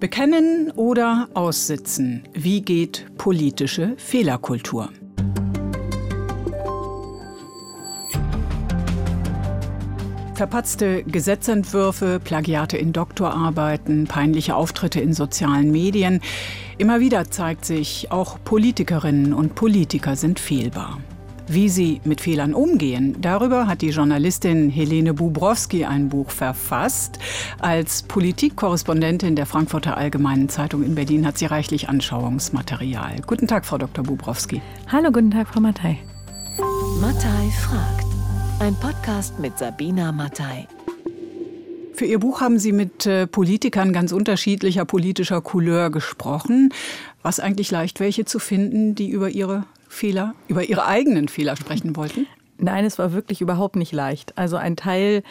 Bekennen oder aussitzen? Wie geht politische Fehlerkultur? Verpatzte Gesetzentwürfe, Plagiate in Doktorarbeiten, peinliche Auftritte in sozialen Medien. Immer wieder zeigt sich, auch Politikerinnen und Politiker sind fehlbar. Wie sie mit Fehlern umgehen, darüber hat die Journalistin Helene Bubrowski ein Buch verfasst. Als Politikkorrespondentin der Frankfurter Allgemeinen Zeitung in Berlin hat sie reichlich Anschauungsmaterial. Guten Tag, Frau Dr. Bubrowski. Hallo, guten Tag, Frau Matthay. Matthay fragt. Ein Podcast mit Sabina Matthay. Für Ihr Buch haben Sie mit Politikern ganz unterschiedlicher politischer Couleur gesprochen. War es eigentlich leicht, welche zu finden, die über ihre eigenen Fehler sprechen wollten? Nein, es war wirklich überhaupt nicht leicht. Also ein Teil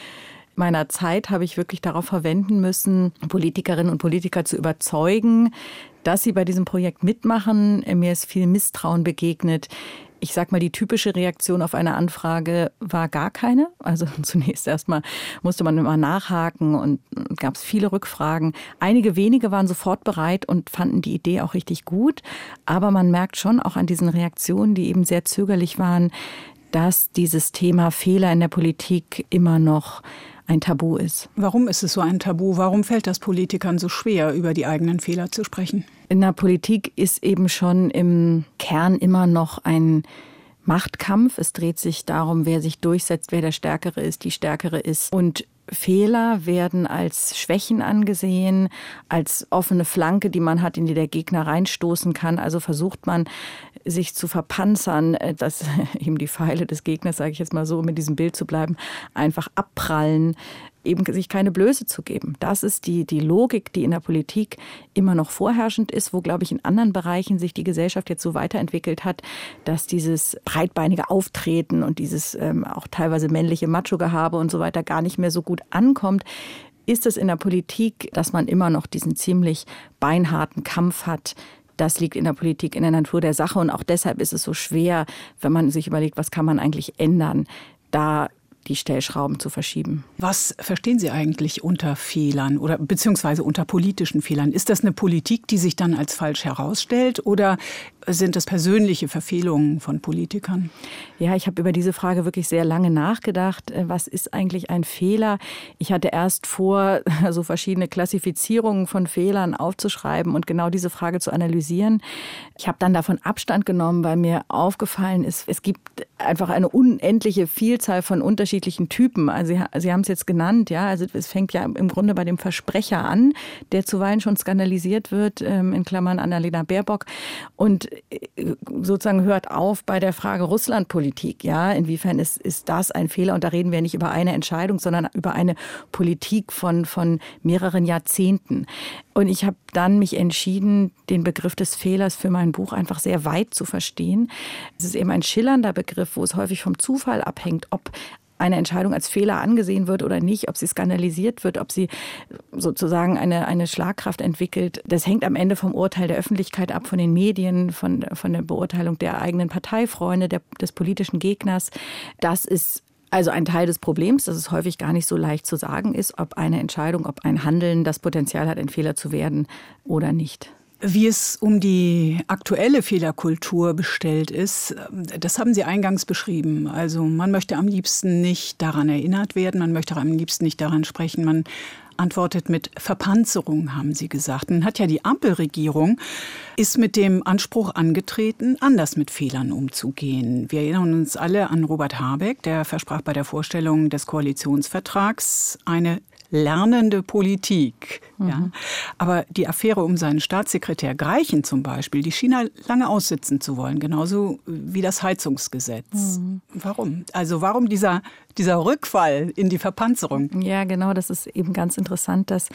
meiner Zeit habe ich wirklich darauf verwenden müssen, Politikerinnen und Politiker zu überzeugen, dass sie bei diesem Projekt mitmachen. Mir ist viel Misstrauen begegnet. Ich sag mal, die typische Reaktion auf eine Anfrage war gar keine. Also zunächst erstmal musste man immer nachhaken und gab es viele Rückfragen. Einige wenige waren sofort bereit und fanden die Idee auch richtig gut. Aber man merkt schon auch an diesen Reaktionen, die eben sehr zögerlich waren, dass dieses Thema Fehler in der Politik immer noch ein Tabu ist. Warum ist es so ein Tabu? Warum fällt das Politikern so schwer, über die eigenen Fehler zu sprechen? In der Politik ist eben schon im Kern immer noch ein Machtkampf. Es dreht sich darum, wer sich durchsetzt, wer der Stärkere ist, die Stärkere ist. Und Fehler werden als Schwächen angesehen, als offene Flanke, die man hat, in die der Gegner reinstoßen kann. Also versucht man, sich zu verpanzern, dass eben die Pfeile des Gegners, sage ich jetzt mal so, um in diesem Bild zu bleiben, einfach abprallen, eben sich keine Blöße zu geben. Das ist die Logik, die in der Politik immer noch vorherrschend ist, wo, glaube ich, in anderen Bereichen sich die Gesellschaft jetzt so weiterentwickelt hat, dass dieses breitbeinige Auftreten und dieses auch teilweise männliche Macho-Gehabe und so weiter gar nicht mehr so gut ankommt. Ist es in der Politik, dass man immer noch diesen ziemlich beinharten Kampf hat? Das liegt in der Politik, in der Natur der Sache. Und auch deshalb ist es so schwer, wenn man sich überlegt, was kann man eigentlich ändern, da die Stellschrauben zu verschieben. Was verstehen Sie eigentlich unter Fehlern oder beziehungsweise unter politischen Fehlern? Ist das eine Politik, die sich dann als falsch herausstellt oder sind das persönliche Verfehlungen von Politikern? Ja, ich habe über diese Frage wirklich sehr lange nachgedacht. Was ist eigentlich ein Fehler? Ich hatte erst vor, so verschiedene Klassifizierungen von Fehlern aufzuschreiben und genau diese Frage zu analysieren. Ich habe dann davon Abstand genommen, weil mir aufgefallen ist, es gibt einfach eine unendliche Vielzahl von unterschiedlichen Typen. Also Sie haben es jetzt genannt, ja. Also es fängt ja im Grunde bei dem Versprecher an, der zuweilen schon skandalisiert wird, in Klammern Annalena Baerbock. Und sozusagen hört auf bei der Frage Russlandpolitik. Ja, inwiefern ist das ein Fehler? Und da reden wir nicht über eine Entscheidung, sondern über eine Politik von mehreren Jahrzehnten. Und ich habe dann mich entschieden, den Begriff des Fehlers für mein Buch einfach sehr weit zu verstehen. Es ist eben ein schillernder Begriff, wo es häufig vom Zufall abhängt, ob eine Entscheidung als Fehler angesehen wird oder nicht, ob sie skandalisiert wird, ob sie sozusagen eine Schlagkraft entwickelt. Das hängt am Ende vom Urteil der Öffentlichkeit ab, von den Medien, von der Beurteilung der eigenen Parteifreunde, des politischen Gegners. Das ist also ein Teil des Problems, dass es häufig gar nicht so leicht zu sagen ist, ob eine Entscheidung, ob ein Handeln das Potenzial hat, ein Fehler zu werden oder nicht. Wie es um die aktuelle Fehlerkultur bestellt ist, das haben Sie eingangs beschrieben. Also man möchte am liebsten nicht daran erinnert werden, man möchte am liebsten nicht daran sprechen. Man antwortet mit Verpanzerung, haben Sie gesagt. Nun hat ja die Ampelregierung, ist mit dem Anspruch angetreten, anders mit Fehlern umzugehen. Wir erinnern uns alle an Robert Habeck, der versprach bei der Vorstellung des Koalitionsvertrags eine lernende Politik. Mhm. Ja. Aber die Affäre um seinen Staatssekretär Greichen zum Beispiel, die schien er lange aussitzen zu wollen, genauso wie das Heizungsgesetz. Mhm. Warum? Also warum dieser Rückfall in die Verpanzerung? Ja, genau, das ist eben ganz interessant, dass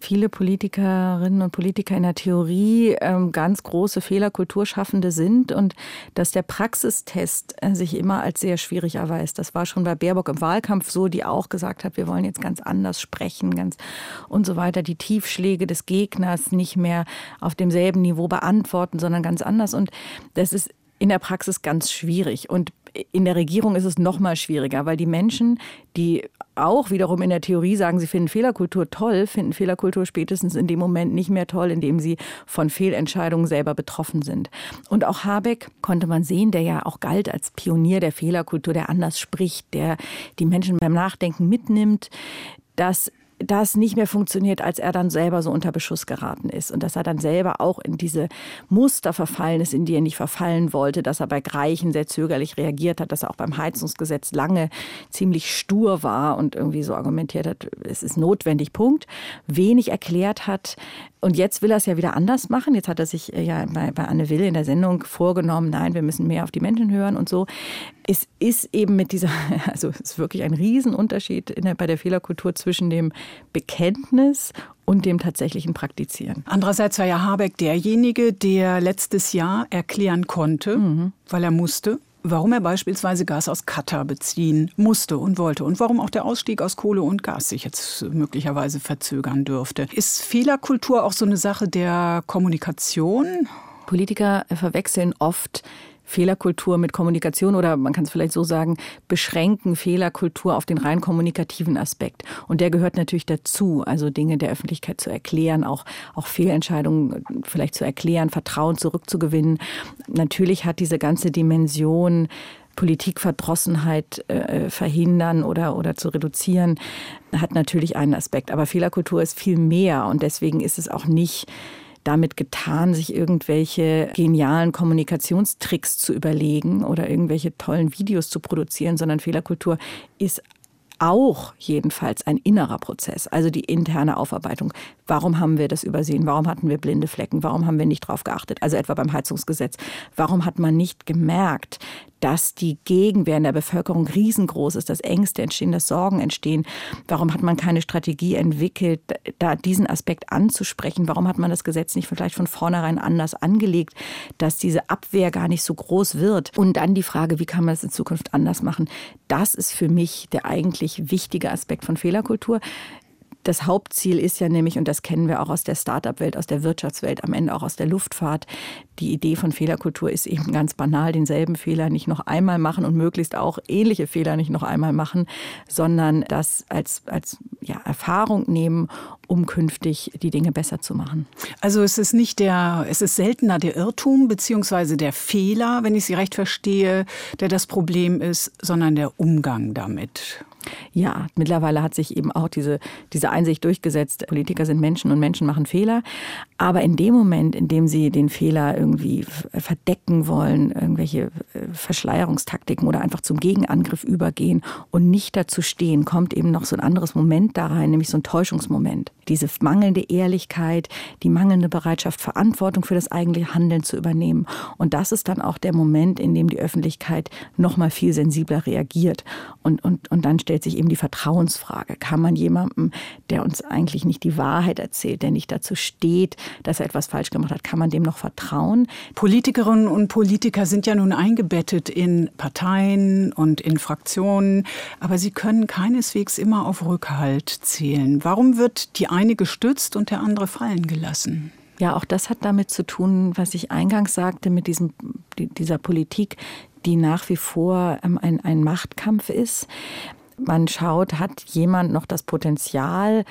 viele Politikerinnen und Politiker in der Theorie ganz große Fehlerkulturschaffende sind und dass der Praxistest sich immer als sehr schwierig erweist. Das war schon bei Baerbock im Wahlkampf so, die auch gesagt hat, wir wollen jetzt ganz anders sprechen, ganz und so weiter, die Tiefschläge des Gegners nicht mehr auf demselben Niveau beantworten, sondern ganz anders. Und das ist in der Praxis ganz schwierig. Und in der Regierung ist es noch mal schwieriger, weil die Menschen, die auch wiederum in der Theorie sagen, sie finden Fehlerkultur toll, finden Fehlerkultur spätestens in dem Moment nicht mehr toll, in dem sie von Fehlentscheidungen selber betroffen sind. Und auch Habeck konnte man sehen, der ja auch galt als Pionier der Fehlerkultur, der anders spricht, der die Menschen beim Nachdenken mitnimmt, dass das nicht mehr funktioniert, als er dann selber so unter Beschuss geraten ist. Und dass er dann selber auch in diese Muster verfallen ist, in die er nicht verfallen wollte. Dass er bei Greichen sehr zögerlich reagiert hat. Dass er auch beim Heizungsgesetz lange ziemlich stur war und irgendwie so argumentiert hat, es ist notwendig, Punkt. Wenig erklärt hat. Und jetzt will er es ja wieder anders machen. Jetzt hat er sich ja bei Anne Will in der Sendung vorgenommen, nein, wir müssen mehr auf die Menschen hören und so. Es ist eben mit dieser, also es ist wirklich ein Riesenunterschied bei der Fehlerkultur zwischen dem Bekenntnis und dem tatsächlichen Praktizieren. Andererseits war ja Habeck derjenige, der letztes Jahr erklären konnte, weil er musste, warum er beispielsweise Gas aus Katar beziehen musste und wollte und warum auch der Ausstieg aus Kohle und Gas sich jetzt möglicherweise verzögern dürfte. Ist Fehlerkultur auch so eine Sache der Kommunikation? Politiker verwechseln oft Fehlerkultur mit Kommunikation oder man kann es vielleicht so sagen, beschränken Fehlerkultur auf den rein kommunikativen Aspekt. Und der gehört natürlich dazu, also Dinge der Öffentlichkeit zu erklären, auch Fehlentscheidungen vielleicht zu erklären, Vertrauen zurückzugewinnen. Natürlich hat diese ganze Dimension Politikverdrossenheit verhindern oder zu reduzieren, hat natürlich einen Aspekt. Aber Fehlerkultur ist viel mehr und deswegen ist es auch nicht damit getan, sich irgendwelche genialen Kommunikationstricks zu überlegen oder irgendwelche tollen Videos zu produzieren, sondern Fehlerkultur ist auch jedenfalls ein innerer Prozess, also die interne Aufarbeitung. Warum haben wir das übersehen? Warum hatten wir blinde Flecken? Warum haben wir nicht drauf geachtet? Also etwa beim Heizungsgesetz. Warum hat man nicht gemerkt, dass die Gegenwehr in der Bevölkerung riesengroß ist, dass Ängste entstehen, dass Sorgen entstehen? Warum hat man keine Strategie entwickelt, da diesen Aspekt anzusprechen? Warum hat man das Gesetz nicht vielleicht von vornherein anders angelegt, dass diese Abwehr gar nicht so groß wird? Und dann die Frage, wie kann man das in Zukunft anders machen? Das ist für mich der eigentlich wichtige Aspekt von Fehlerkultur. Das Hauptziel ist ja nämlich, und das kennen wir auch aus der Start-up-Welt, aus der Wirtschaftswelt, am Ende auch aus der Luftfahrt, die Idee von Fehlerkultur ist eben ganz banal, denselben Fehler nicht noch einmal machen und möglichst auch ähnliche Fehler nicht noch einmal machen, sondern das als Erfahrung nehmen, um künftig die Dinge besser zu machen. Also es ist seltener der Irrtum bzw. der Fehler, wenn ich Sie recht verstehe, der das Problem ist, sondern der Umgang damit. Ja, mittlerweile hat sich eben auch diese Einsicht durchgesetzt, Politiker sind Menschen und Menschen machen Fehler. Aber in dem Moment, in dem sie den Fehler irgendwie verdecken wollen, irgendwelche Verschleierungstaktiken oder einfach zum Gegenangriff übergehen und nicht dazu stehen, kommt eben noch so ein anderes Moment da rein, nämlich so ein Täuschungsmoment. Diese mangelnde Ehrlichkeit, die mangelnde Bereitschaft, Verantwortung für das eigentliche Handeln zu übernehmen. Und das ist dann auch der Moment, in dem die Öffentlichkeit noch mal viel sensibler reagiert. Und dann stellt sich eben die Vertrauensfrage. Kann man jemandem, der uns eigentlich nicht die Wahrheit erzählt, der nicht dazu steht, dass er etwas falsch gemacht hat, kann man dem noch vertrauen? Politikerinnen und Politiker sind ja nun eingebettet in Parteien und in Fraktionen, aber sie können keineswegs immer auf Rückhalt zählen. Warum wird die eine gestützt und der andere fallen gelassen? Ja, auch das hat damit zu tun, was ich eingangs sagte, mit dieser Politik, die nach wie vor ein Machtkampf ist. Man schaut, hat jemand noch das Potenzial,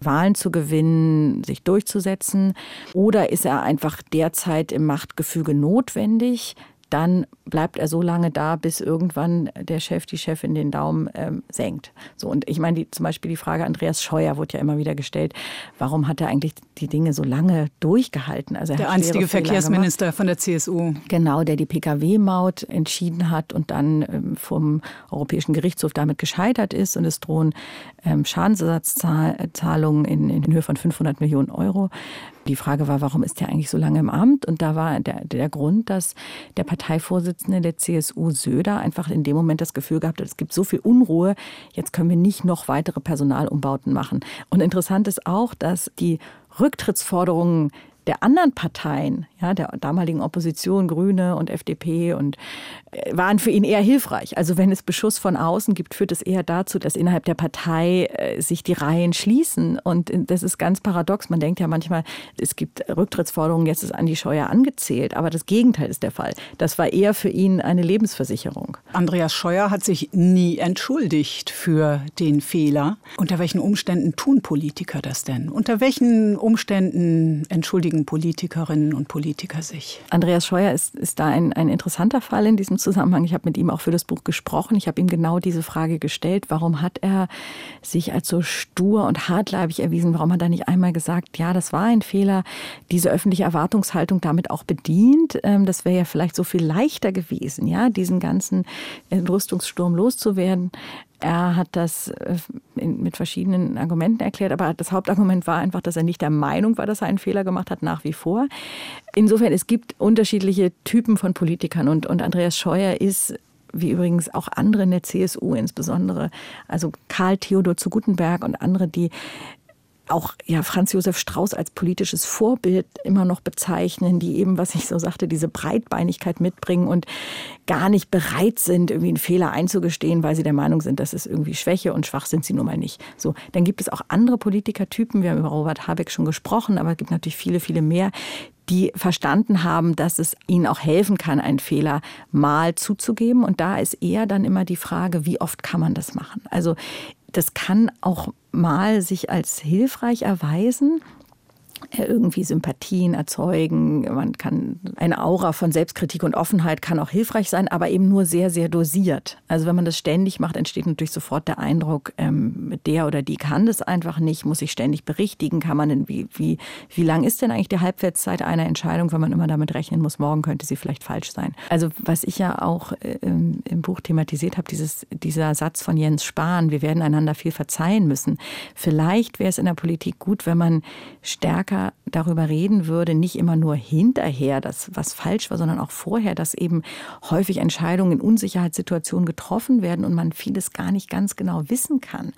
Wahlen zu gewinnen, sich durchzusetzen? Oder ist er einfach derzeit im Machtgefüge notwendig? Dann bleibt er so lange da, bis irgendwann der Chef, die Chefin den Daumen senkt. So, und ich meine, zum Beispiel die Frage, Andreas Scheuer wurde ja immer wieder gestellt, warum hat er eigentlich die Dinge so lange durchgehalten? Also der einstige Verkehrsminister von der CSU. Genau, der die Pkw-Maut entschieden hat und dann vom Europäischen Gerichtshof damit gescheitert ist. Und es drohen Schadensersatzzahlungen in Höhe von 500 Millionen Euro. Die Frage war, warum ist der eigentlich so lange im Amt? Und da war der Grund, dass der Parteivorsitzende der CSU, Söder, einfach in dem Moment das Gefühl gehabt hat, es gibt so viel Unruhe, jetzt können wir nicht noch weitere Personalumbauten machen. Und interessant ist auch, dass die Rücktrittsforderungen der anderen Parteien, ja, der damaligen Opposition, Grüne und FDP, und waren für ihn eher hilfreich. Also wenn es Beschuss von außen gibt, führt es eher dazu, dass innerhalb der Partei sich die Reihen schließen. Und das ist ganz paradox. Man denkt ja manchmal, es gibt Rücktrittsforderungen, jetzt ist Andi Scheuer angezählt. Aber das Gegenteil ist der Fall. Das war eher für ihn eine Lebensversicherung. Andreas Scheuer hat sich nie entschuldigt für den Fehler. Unter welchen Umständen tun Politiker das denn? Unter welchen Umständen entschuldigen Politikerinnen und Politiker sich? Andreas Scheuer ist da ein interessanter Fall in diesem Zusammenhang. Ich habe mit ihm auch für das Buch gesprochen. Ich habe ihm genau diese Frage gestellt. Warum hat er sich als so stur und hartleibig erwiesen? Warum hat er nicht einmal gesagt, ja, das war ein Fehler, diese öffentliche Erwartungshaltung damit auch bedient? Das wäre ja vielleicht so viel leichter gewesen, ja, diesen ganzen Rüstungssturm loszuwerden. Er hat das mit verschiedenen Argumenten erklärt, aber das Hauptargument war einfach, dass er nicht der Meinung war, dass er einen Fehler gemacht hat, nach wie vor. Insofern, es gibt unterschiedliche Typen von Politikern und Andreas Scheuer ist, wie übrigens auch andere in der CSU insbesondere, also Karl Theodor zu Guttenberg und andere, die auch ja Franz Josef Strauß als politisches Vorbild immer noch bezeichnen, die eben, was ich so sagte, diese Breitbeinigkeit mitbringen und gar nicht bereit sind, irgendwie einen Fehler einzugestehen, weil sie der Meinung sind, das ist irgendwie Schwäche und schwach sind sie nun mal nicht. So, dann gibt es auch andere Politikertypen, wir haben über Robert Habeck schon gesprochen, aber es gibt natürlich viele, viele mehr, die verstanden haben, dass es ihnen auch helfen kann, einen Fehler mal zuzugeben. Und da ist eher dann immer die Frage, wie oft kann man das machen? Also das kann auch mal sich als hilfreich erweisen, irgendwie Sympathien erzeugen. Man kann eine Aura von Selbstkritik und Offenheit kann auch hilfreich sein, aber eben nur sehr, sehr dosiert. Also wenn man das ständig macht, entsteht natürlich sofort der Eindruck, der oder die kann das einfach nicht, muss sich ständig berichtigen. Kann man denn, wie lang ist denn eigentlich die Halbwertszeit einer Entscheidung, wenn man immer damit rechnen muss, morgen könnte sie vielleicht falsch sein. Also was ich ja auch im Buch thematisiert habe, dieser Satz von Jens Spahn, wir werden einander viel verzeihen müssen. Vielleicht wäre es in der Politik gut, wenn man stärker darüber reden würde, nicht immer nur hinterher, dass was falsch war, sondern auch vorher, dass eben häufig Entscheidungen in Unsicherheitssituationen getroffen werden und man vieles gar nicht ganz genau wissen kann,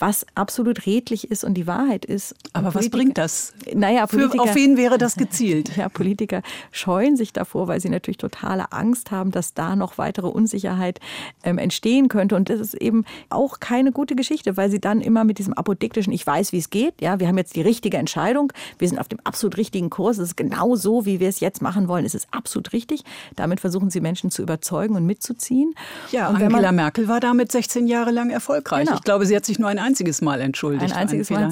was absolut redlich ist und die Wahrheit ist. Aber was bringt das? Naja, auf wen wäre das gezielt? Ja, Politiker scheuen sich davor, weil sie natürlich totale Angst haben, dass da noch weitere Unsicherheit entstehen könnte. Und das ist eben auch keine gute Geschichte, weil sie dann immer mit diesem apodiktischen, ich weiß, wie es geht, ja, wir haben jetzt die richtige Entscheidung, wir sind auf dem absolut richtigen Kurs, es ist genau so, wie wir es jetzt machen wollen, es ist absolut richtig. Damit versuchen sie Menschen zu überzeugen und mitzuziehen. Ja, und Angela Merkel war damit 16 Jahre lang erfolgreich. Genau. Ich glaube, sie hat sich nur ein einziges Mal entschuldigt. Ein einziges Mal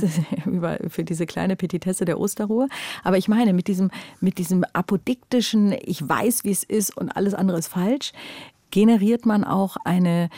für diese kleine Petitesse der Osterruhe. Aber ich meine, mit diesem apodiktischen, ich weiß, wie es ist und alles andere ist falsch, generiert man auch eine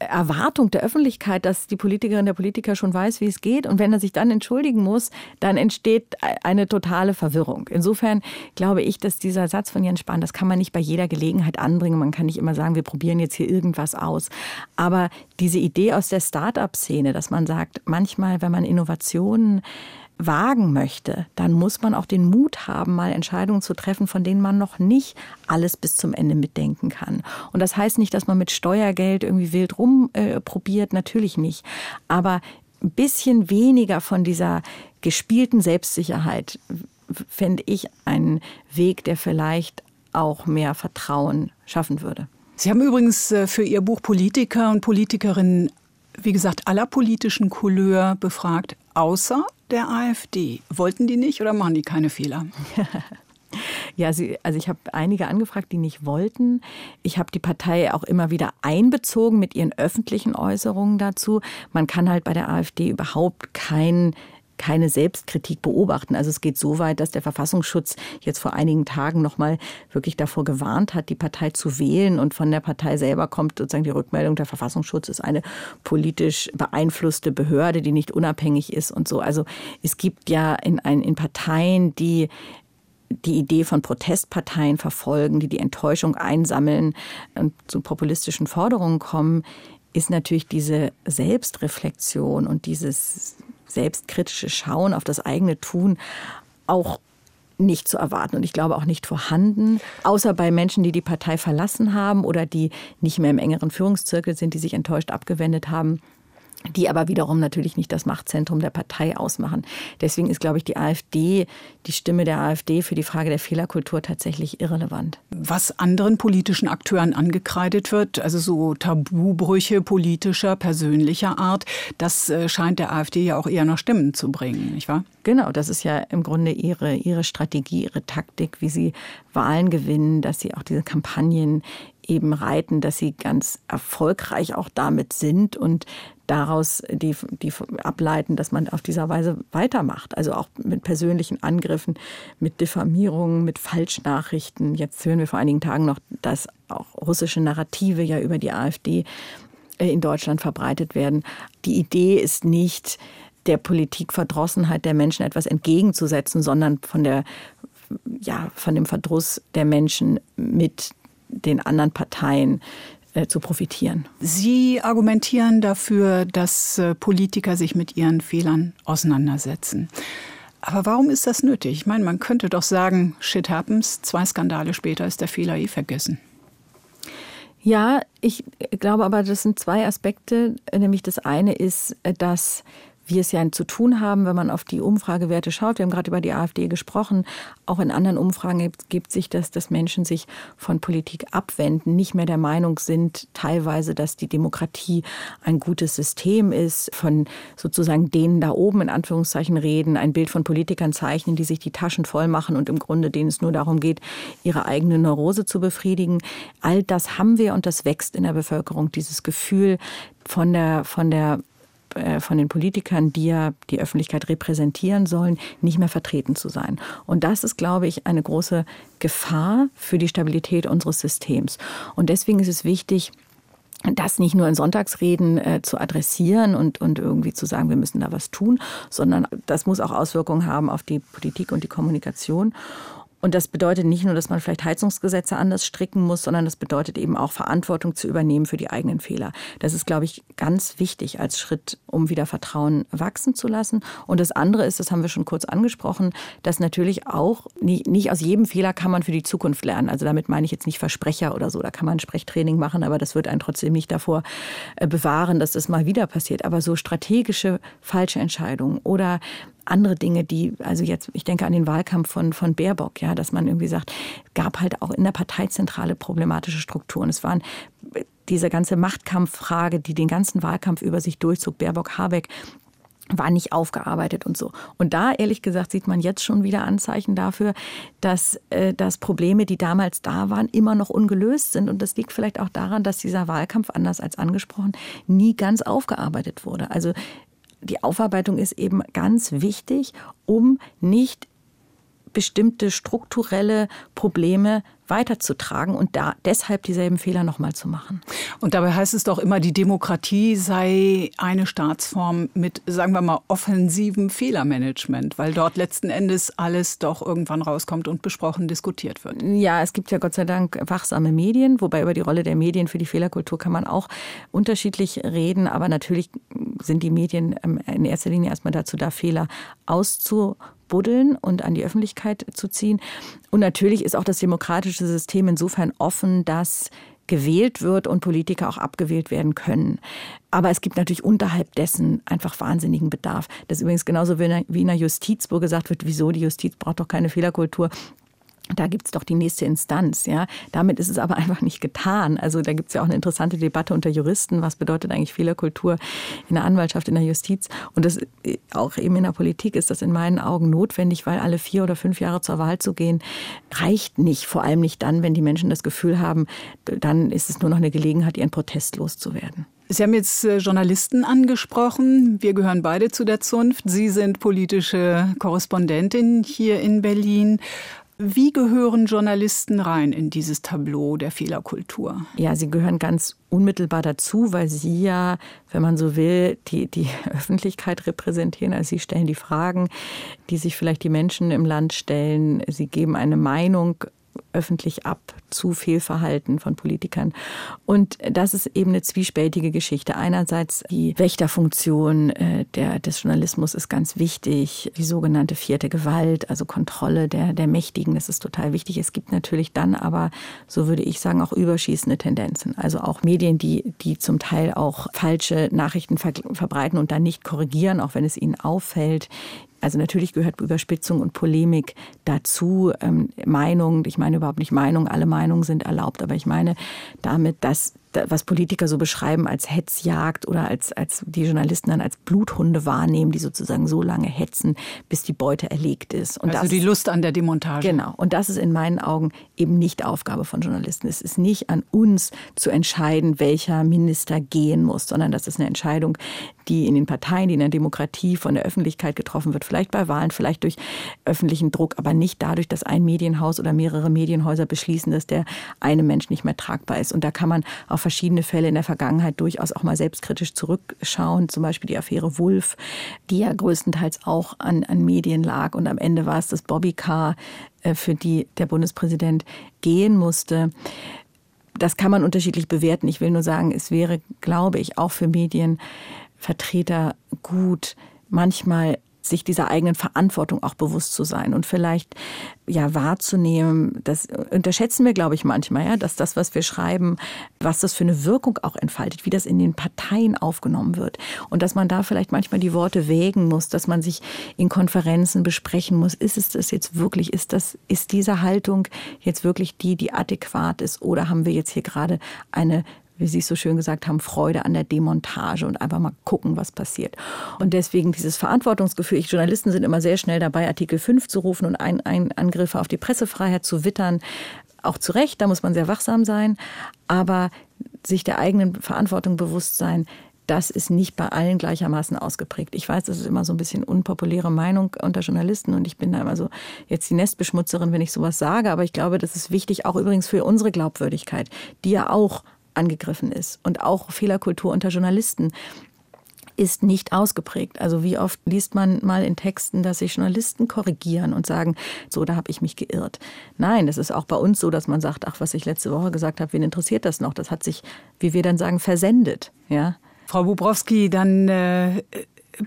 Erwartung der Öffentlichkeit, dass die Politikerin, der Politiker schon weiß, wie es geht. Und wenn er sich dann entschuldigen muss, dann entsteht eine totale Verwirrung. Insofern glaube ich, dass dieser Satz von Jens Spahn, das kann man nicht bei jeder Gelegenheit anbringen. Man kann nicht immer sagen, wir probieren jetzt hier irgendwas aus. Aber diese Idee aus der Start-up-Szene, dass man sagt, manchmal, wenn man Innovationen wagen möchte, dann muss man auch den Mut haben, mal Entscheidungen zu treffen, von denen man noch nicht alles bis zum Ende mitdenken kann. Und das heißt nicht, dass man mit Steuergeld irgendwie wild rumprobiert, natürlich nicht. Aber ein bisschen weniger von dieser gespielten Selbstsicherheit fände ich einen Weg, der vielleicht auch mehr Vertrauen schaffen würde. Sie haben übrigens für Ihr Buch Politiker und Politikerinnen, wie gesagt, aller politischen Couleur befragt, außer der AfD. Wollten die nicht oder machen die keine Fehler? Ja, also ich habe einige angefragt, die nicht wollten. Ich habe die Partei auch immer wieder einbezogen mit ihren öffentlichen Äußerungen dazu. Man kann halt bei der AfD überhaupt keine Selbstkritik beobachten. Also es geht so weit, dass der Verfassungsschutz jetzt vor einigen Tagen nochmal wirklich davor gewarnt hat, die Partei zu wählen. Und von der Partei selber kommt sozusagen die Rückmeldung, der Verfassungsschutz ist eine politisch beeinflusste Behörde, die nicht unabhängig ist und so. Also es gibt ja in Parteien, die Idee von Protestparteien verfolgen, die Enttäuschung einsammeln und zu populistischen Forderungen kommen, ist natürlich diese Selbstreflexion und dieses selbstkritische Schauen auf das eigene Tun auch nicht zu erwarten und ich glaube auch nicht vorhanden, außer bei Menschen, die die Partei verlassen haben oder die nicht mehr im engeren Führungszirkel sind, die sich enttäuscht abgewendet haben. die aber wiederum natürlich nicht das Machtzentrum der Partei ausmachen. Deswegen ist, glaube ich, die AfD, die Stimme der AfD für die Frage der Fehlerkultur tatsächlich irrelevant. Was anderen politischen Akteuren angekreidet wird, also so Tabubrüche politischer, persönlicher Art, das scheint der AfD ja auch eher noch Stimmen zu bringen, nicht wahr? Genau, das ist ja im Grunde ihre Strategie, ihre Taktik, wie sie Wahlen gewinnen, dass sie auch diese Kampagnen eben reiten, dass sie ganz erfolgreich auch damit sind und daraus die ableiten, dass man auf dieser Weise weitermacht. Also auch mit persönlichen Angriffen, mit Diffamierungen, mit Falschnachrichten. Jetzt hören wir vor einigen Tagen noch, dass auch russische Narrative ja über die AfD in Deutschland verbreitet werden. Die Idee ist nicht, der Politikverdrossenheit der Menschen etwas entgegenzusetzen, sondern von dem Verdruss der Menschen mit den anderen Parteien zu profitieren. Sie argumentieren dafür, dass Politiker sich mit ihren Fehlern auseinandersetzen. Aber warum ist das nötig? Ich meine, man könnte doch sagen, shit happens, 2 Skandale später ist der Fehler vergessen. Ja, ich glaube aber, das sind 2 Aspekte. Nämlich das eine ist, dass wir es ja zu tun haben, wenn man auf die Umfragewerte schaut. Wir haben gerade über die AfD gesprochen. Auch in anderen Umfragen ergibt sich das, dass Menschen sich von Politik abwenden, nicht mehr der Meinung sind teilweise, dass die Demokratie ein gutes System ist, von sozusagen denen da oben in Anführungszeichen reden, ein Bild von Politikern zeichnen, die sich die Taschen voll machen und im Grunde denen es nur darum geht, ihre eigene Neurose zu befriedigen. All das haben wir und das wächst in der Bevölkerung, dieses Gefühl von den Politikern, die ja die Öffentlichkeit repräsentieren sollen, nicht mehr vertreten zu sein. Und das ist, glaube ich, eine große Gefahr für die Stabilität unseres Systems. Und deswegen ist es wichtig, das nicht nur in Sonntagsreden zu adressieren und irgendwie zu sagen, wir müssen da was tun, sondern das muss auch Auswirkungen haben auf die Politik und die Kommunikation. Und das bedeutet nicht nur, dass man vielleicht Heizungsgesetze anders stricken muss, sondern das bedeutet eben auch, Verantwortung zu übernehmen für die eigenen Fehler. Das ist, glaube ich, ganz wichtig als Schritt, um wieder Vertrauen wachsen zu lassen. Und das andere ist, das haben wir schon kurz angesprochen, dass natürlich auch nicht aus jedem Fehler kann man für die Zukunft lernen. Also damit meine ich jetzt nicht Versprecher oder so. Da kann man Sprechtraining machen, aber das wird einen trotzdem nicht davor bewahren, dass das mal wieder passiert. Aber so strategische falsche Entscheidungen oder andere Dinge, die, also jetzt, ich denke an den Wahlkampf von Baerbock, ja, dass man irgendwie sagt, gab halt auch in der Parteizentrale problematische Strukturen. Es waren diese ganze Machtkampffrage, die den ganzen Wahlkampf über sich durchzog, Baerbock, Habeck, war nicht aufgearbeitet und so. Und da, ehrlich gesagt, sieht man jetzt schon wieder Anzeichen dafür, dass Probleme, die damals da waren, immer noch ungelöst sind. Und das liegt vielleicht auch daran, dass dieser Wahlkampf, anders als angesprochen, nie ganz aufgearbeitet wurde. Also die Aufarbeitung ist eben ganz wichtig, um nicht bestimmte strukturelle Probleme weiterzutragen und da deshalb dieselben Fehler nochmal zu machen. Und dabei heißt es doch immer, die Demokratie sei eine Staatsform mit, sagen wir mal, offensivem Fehlermanagement, weil dort letzten Endes alles doch irgendwann rauskommt und besprochen, diskutiert wird. Ja, es gibt ja Gott sei Dank wachsame Medien, wobei über die Rolle der Medien für die Fehlerkultur kann man auch unterschiedlich reden, aber natürlich sind die Medien in erster Linie erstmal dazu da, Fehler auszubuddeln und an die Öffentlichkeit zu ziehen. Und natürlich ist auch das demokratische System insofern offen, dass gewählt wird und Politiker auch abgewählt werden können. Aber es gibt natürlich unterhalb dessen einfach wahnsinnigen Bedarf. Das ist übrigens genauso wie in der Justiz, wo gesagt wird, wieso, die Justiz braucht doch keine Fehlerkultur. Da gibt's doch die nächste Instanz, ja. Damit ist es aber einfach nicht getan. Also da gibt's ja auch eine interessante Debatte unter Juristen. Was bedeutet eigentlich Fehlerkultur in der Anwaltschaft, in der Justiz? Und das auch eben in der Politik ist das in meinen Augen notwendig, weil alle 4 oder 5 Jahre zur Wahl zu gehen, reicht nicht. Vor allem nicht dann, wenn die Menschen das Gefühl haben, dann ist es nur noch eine Gelegenheit, ihren Protest loszuwerden. Sie haben jetzt Journalisten angesprochen. Wir gehören beide zu der Zunft. Sie sind politische Korrespondentin hier in Berlin. Wie gehören Journalisten rein in dieses Tableau der Fehlerkultur? Ja, sie gehören ganz unmittelbar dazu, weil sie ja, wenn man so will, die Öffentlichkeit repräsentieren. Also sie stellen die Fragen, die sich vielleicht die Menschen im Land stellen. Sie geben eine Meinung öffentlich ab zu Fehlverhalten von Politikern. Und das ist eben eine zwiespältige Geschichte. Einerseits die Wächterfunktion des Journalismus ist ganz wichtig, die sogenannte vierte Gewalt, also Kontrolle der Mächtigen, das ist total wichtig. Es gibt natürlich dann aber, so würde ich sagen, auch überschießende Tendenzen. Also auch Medien, die zum Teil auch falsche Nachrichten verbreiten und dann nicht korrigieren, auch wenn es ihnen auffällt. Also natürlich gehört Überspitzung und Polemik dazu. Meinung, ich meine überhaupt nicht Meinung, alle Meinungen sind erlaubt, aber ich meine damit, dass was Politiker so beschreiben als Hetzjagd oder als die Journalisten dann als Bluthunde wahrnehmen, die sozusagen so lange hetzen, bis die Beute erlegt ist. Und also das, die Lust an der Demontage. Genau. Und das ist in meinen Augen eben nicht Aufgabe von Journalisten. Es ist nicht an uns zu entscheiden, welcher Minister gehen muss, sondern das ist eine Entscheidung, die in den Parteien, die in der Demokratie von der Öffentlichkeit getroffen wird, vielleicht bei Wahlen, vielleicht durch öffentlichen Druck, aber nicht dadurch, dass ein Medienhaus oder mehrere Medienhäuser beschließen, dass der eine Mensch nicht mehr tragbar ist. Und da kann man auf verschiedene Fälle in der Vergangenheit durchaus auch mal selbstkritisch zurückschauen, zum Beispiel die Affäre Wulff, die ja größtenteils auch an Medien lag. Und am Ende war es das Bobbycar, für die der Bundespräsident gehen musste. Das kann man unterschiedlich bewerten. Ich will nur sagen, es wäre, glaube ich, auch für Medienvertreter gut, manchmal sich dieser eigenen Verantwortung auch bewusst zu sein und vielleicht ja wahrzunehmen, das unterschätzen wir, glaube ich, manchmal, ja, dass das, was wir schreiben, was das für eine Wirkung auch entfaltet, wie das in den Parteien aufgenommen wird und dass man da vielleicht manchmal die Worte wägen muss, dass man sich in Konferenzen besprechen muss, ist es das jetzt wirklich, ist diese Haltung jetzt wirklich die adäquat ist oder haben wir jetzt hier gerade eine, wie Sie es so schön gesagt haben, Freude an der Demontage und einfach mal gucken, was passiert. Und deswegen dieses Verantwortungsgefühl. Journalisten sind immer sehr schnell dabei, Artikel 5 zu rufen und Angriffe auf die Pressefreiheit zu wittern. Auch zu Recht, da muss man sehr wachsam sein. Aber sich der eigenen Verantwortung bewusst sein, das ist nicht bei allen gleichermaßen ausgeprägt. Ich weiß, das ist immer so ein bisschen unpopuläre Meinung unter Journalisten und ich bin da immer so jetzt die Nestbeschmutzerin, wenn ich sowas sage. Aber ich glaube, das ist wichtig, auch übrigens für unsere Glaubwürdigkeit, die ja auch angegriffen ist. Und auch Fehlerkultur unter Journalisten ist nicht ausgeprägt. Also wie oft liest man mal in Texten, dass sich Journalisten korrigieren und sagen, so, da habe ich mich geirrt. Nein, das ist auch bei uns so, dass man sagt, ach, was ich letzte Woche gesagt habe, wen interessiert das noch? Das hat sich, wie wir dann sagen, versendet. Ja? Frau Bubrowski, dann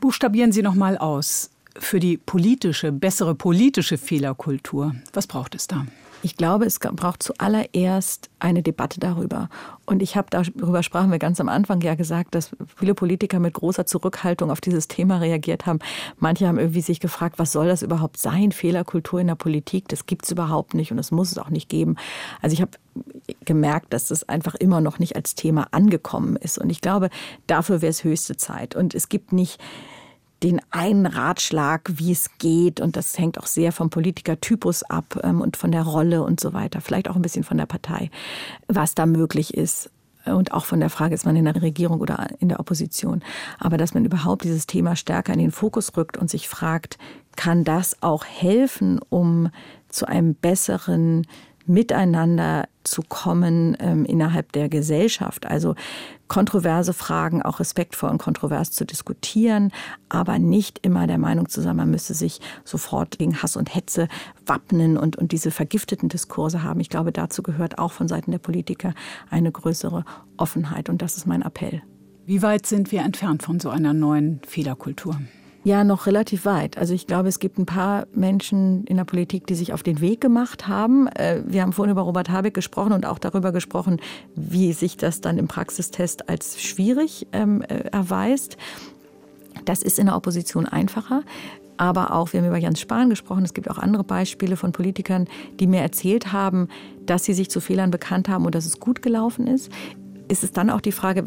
buchstabieren Sie noch mal aus. Für die bessere politische Fehlerkultur, was braucht es da? Ich glaube, es braucht zuallererst eine Debatte darüber. Und darüber sprachen wir ganz am Anfang ja gesagt, dass viele Politiker mit großer Zurückhaltung auf dieses Thema reagiert haben. Manche haben irgendwie sich gefragt, was soll das überhaupt sein? Fehlerkultur in der Politik, das gibt es überhaupt nicht und das muss es auch nicht geben. Also ich habe gemerkt, dass das einfach immer noch nicht als Thema angekommen ist. Und ich glaube, dafür wäre es höchste Zeit. Und es gibt nicht den einen Ratschlag, wie es geht. Und das hängt auch sehr vom Politikertypus ab und von der Rolle und so weiter. Vielleicht auch ein bisschen von der Partei, was da möglich ist. Und auch von der Frage, ist man in der Regierung oder in der Opposition. Aber dass man überhaupt dieses Thema stärker in den Fokus rückt und sich fragt, kann das auch helfen, um zu einem besseren Miteinander zu kommen innerhalb der Gesellschaft. Also kontroverse Fragen auch respektvoll und kontrovers zu diskutieren, aber nicht immer der Meinung zu sein, man müsse sich sofort gegen Hass und Hetze wappnen und diese vergifteten Diskurse haben. Ich glaube, dazu gehört auch von Seiten der Politiker eine größere Offenheit und das ist mein Appell. Wie weit sind wir entfernt von so einer neuen Fehlerkultur? Ja, noch relativ weit. Also ich glaube, es gibt ein paar Menschen in der Politik, die sich auf den Weg gemacht haben. Wir haben vorhin über Robert Habeck gesprochen und auch darüber gesprochen, wie sich das dann im Praxistest als schwierig erweist. Das ist in der Opposition einfacher. Aber auch, wir haben über Jens Spahn gesprochen, es gibt auch andere Beispiele von Politikern, die mir erzählt haben, dass sie sich zu Fehlern bekannt haben und dass es gut gelaufen ist. Ist es dann auch die Frage,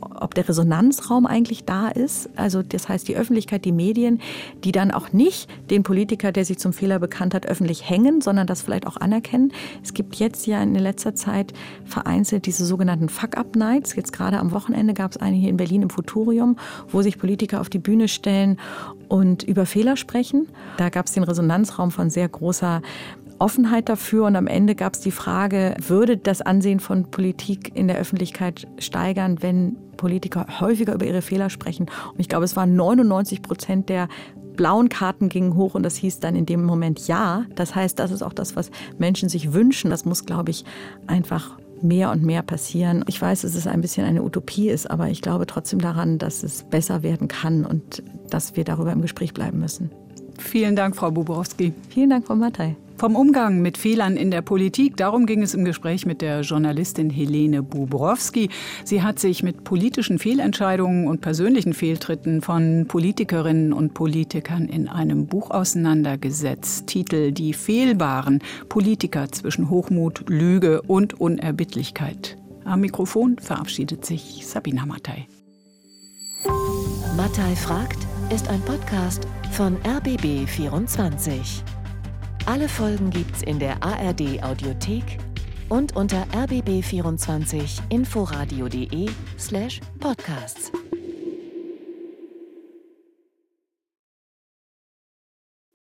ob der Resonanzraum eigentlich da ist, also das heißt die Öffentlichkeit, die Medien, die dann auch nicht den Politiker, der sich zum Fehler bekannt hat, öffentlich hängen, sondern das vielleicht auch anerkennen. Es gibt jetzt ja in letzter Zeit vereinzelt diese sogenannten Fuck-Up-Nights. Jetzt gerade am Wochenende gab es eine hier in Berlin im Futurium, wo sich Politiker auf die Bühne stellen und über Fehler sprechen. Da gab es den Resonanzraum von sehr großer Offenheit dafür und am Ende gab es die Frage, würde das Ansehen von Politik in der Öffentlichkeit steigern, wenn Politiker häufiger über ihre Fehler sprechen? Und ich glaube, es waren 99% der blauen Karten gingen hoch und das hieß dann in dem Moment ja. Das heißt, das ist auch das, was Menschen sich wünschen. Das muss, glaube ich, einfach mehr und mehr passieren. Ich weiß, dass es ein bisschen eine Utopie ist, aber ich glaube trotzdem daran, dass es besser werden kann und dass wir darüber im Gespräch bleiben müssen. Vielen Dank, Frau Bubrowski. Vielen Dank, Frau Matthay. Vom Umgang mit Fehlern in der Politik, darum ging es im Gespräch mit der Journalistin Helene Bubrowski. Sie hat sich mit politischen Fehlentscheidungen und persönlichen Fehltritten von Politikerinnen und Politikern in einem Buch auseinandergesetzt. Titel: Die fehlbaren Politiker zwischen Hochmut, Lüge und Unerbittlichkeit. Am Mikrofon verabschiedet sich Sabina Matthay. Matthay fragt ist ein Podcast von RBB24. Alle Folgen gibt's in der ARD-Audiothek und unter rbb24inforadio.de/podcasts.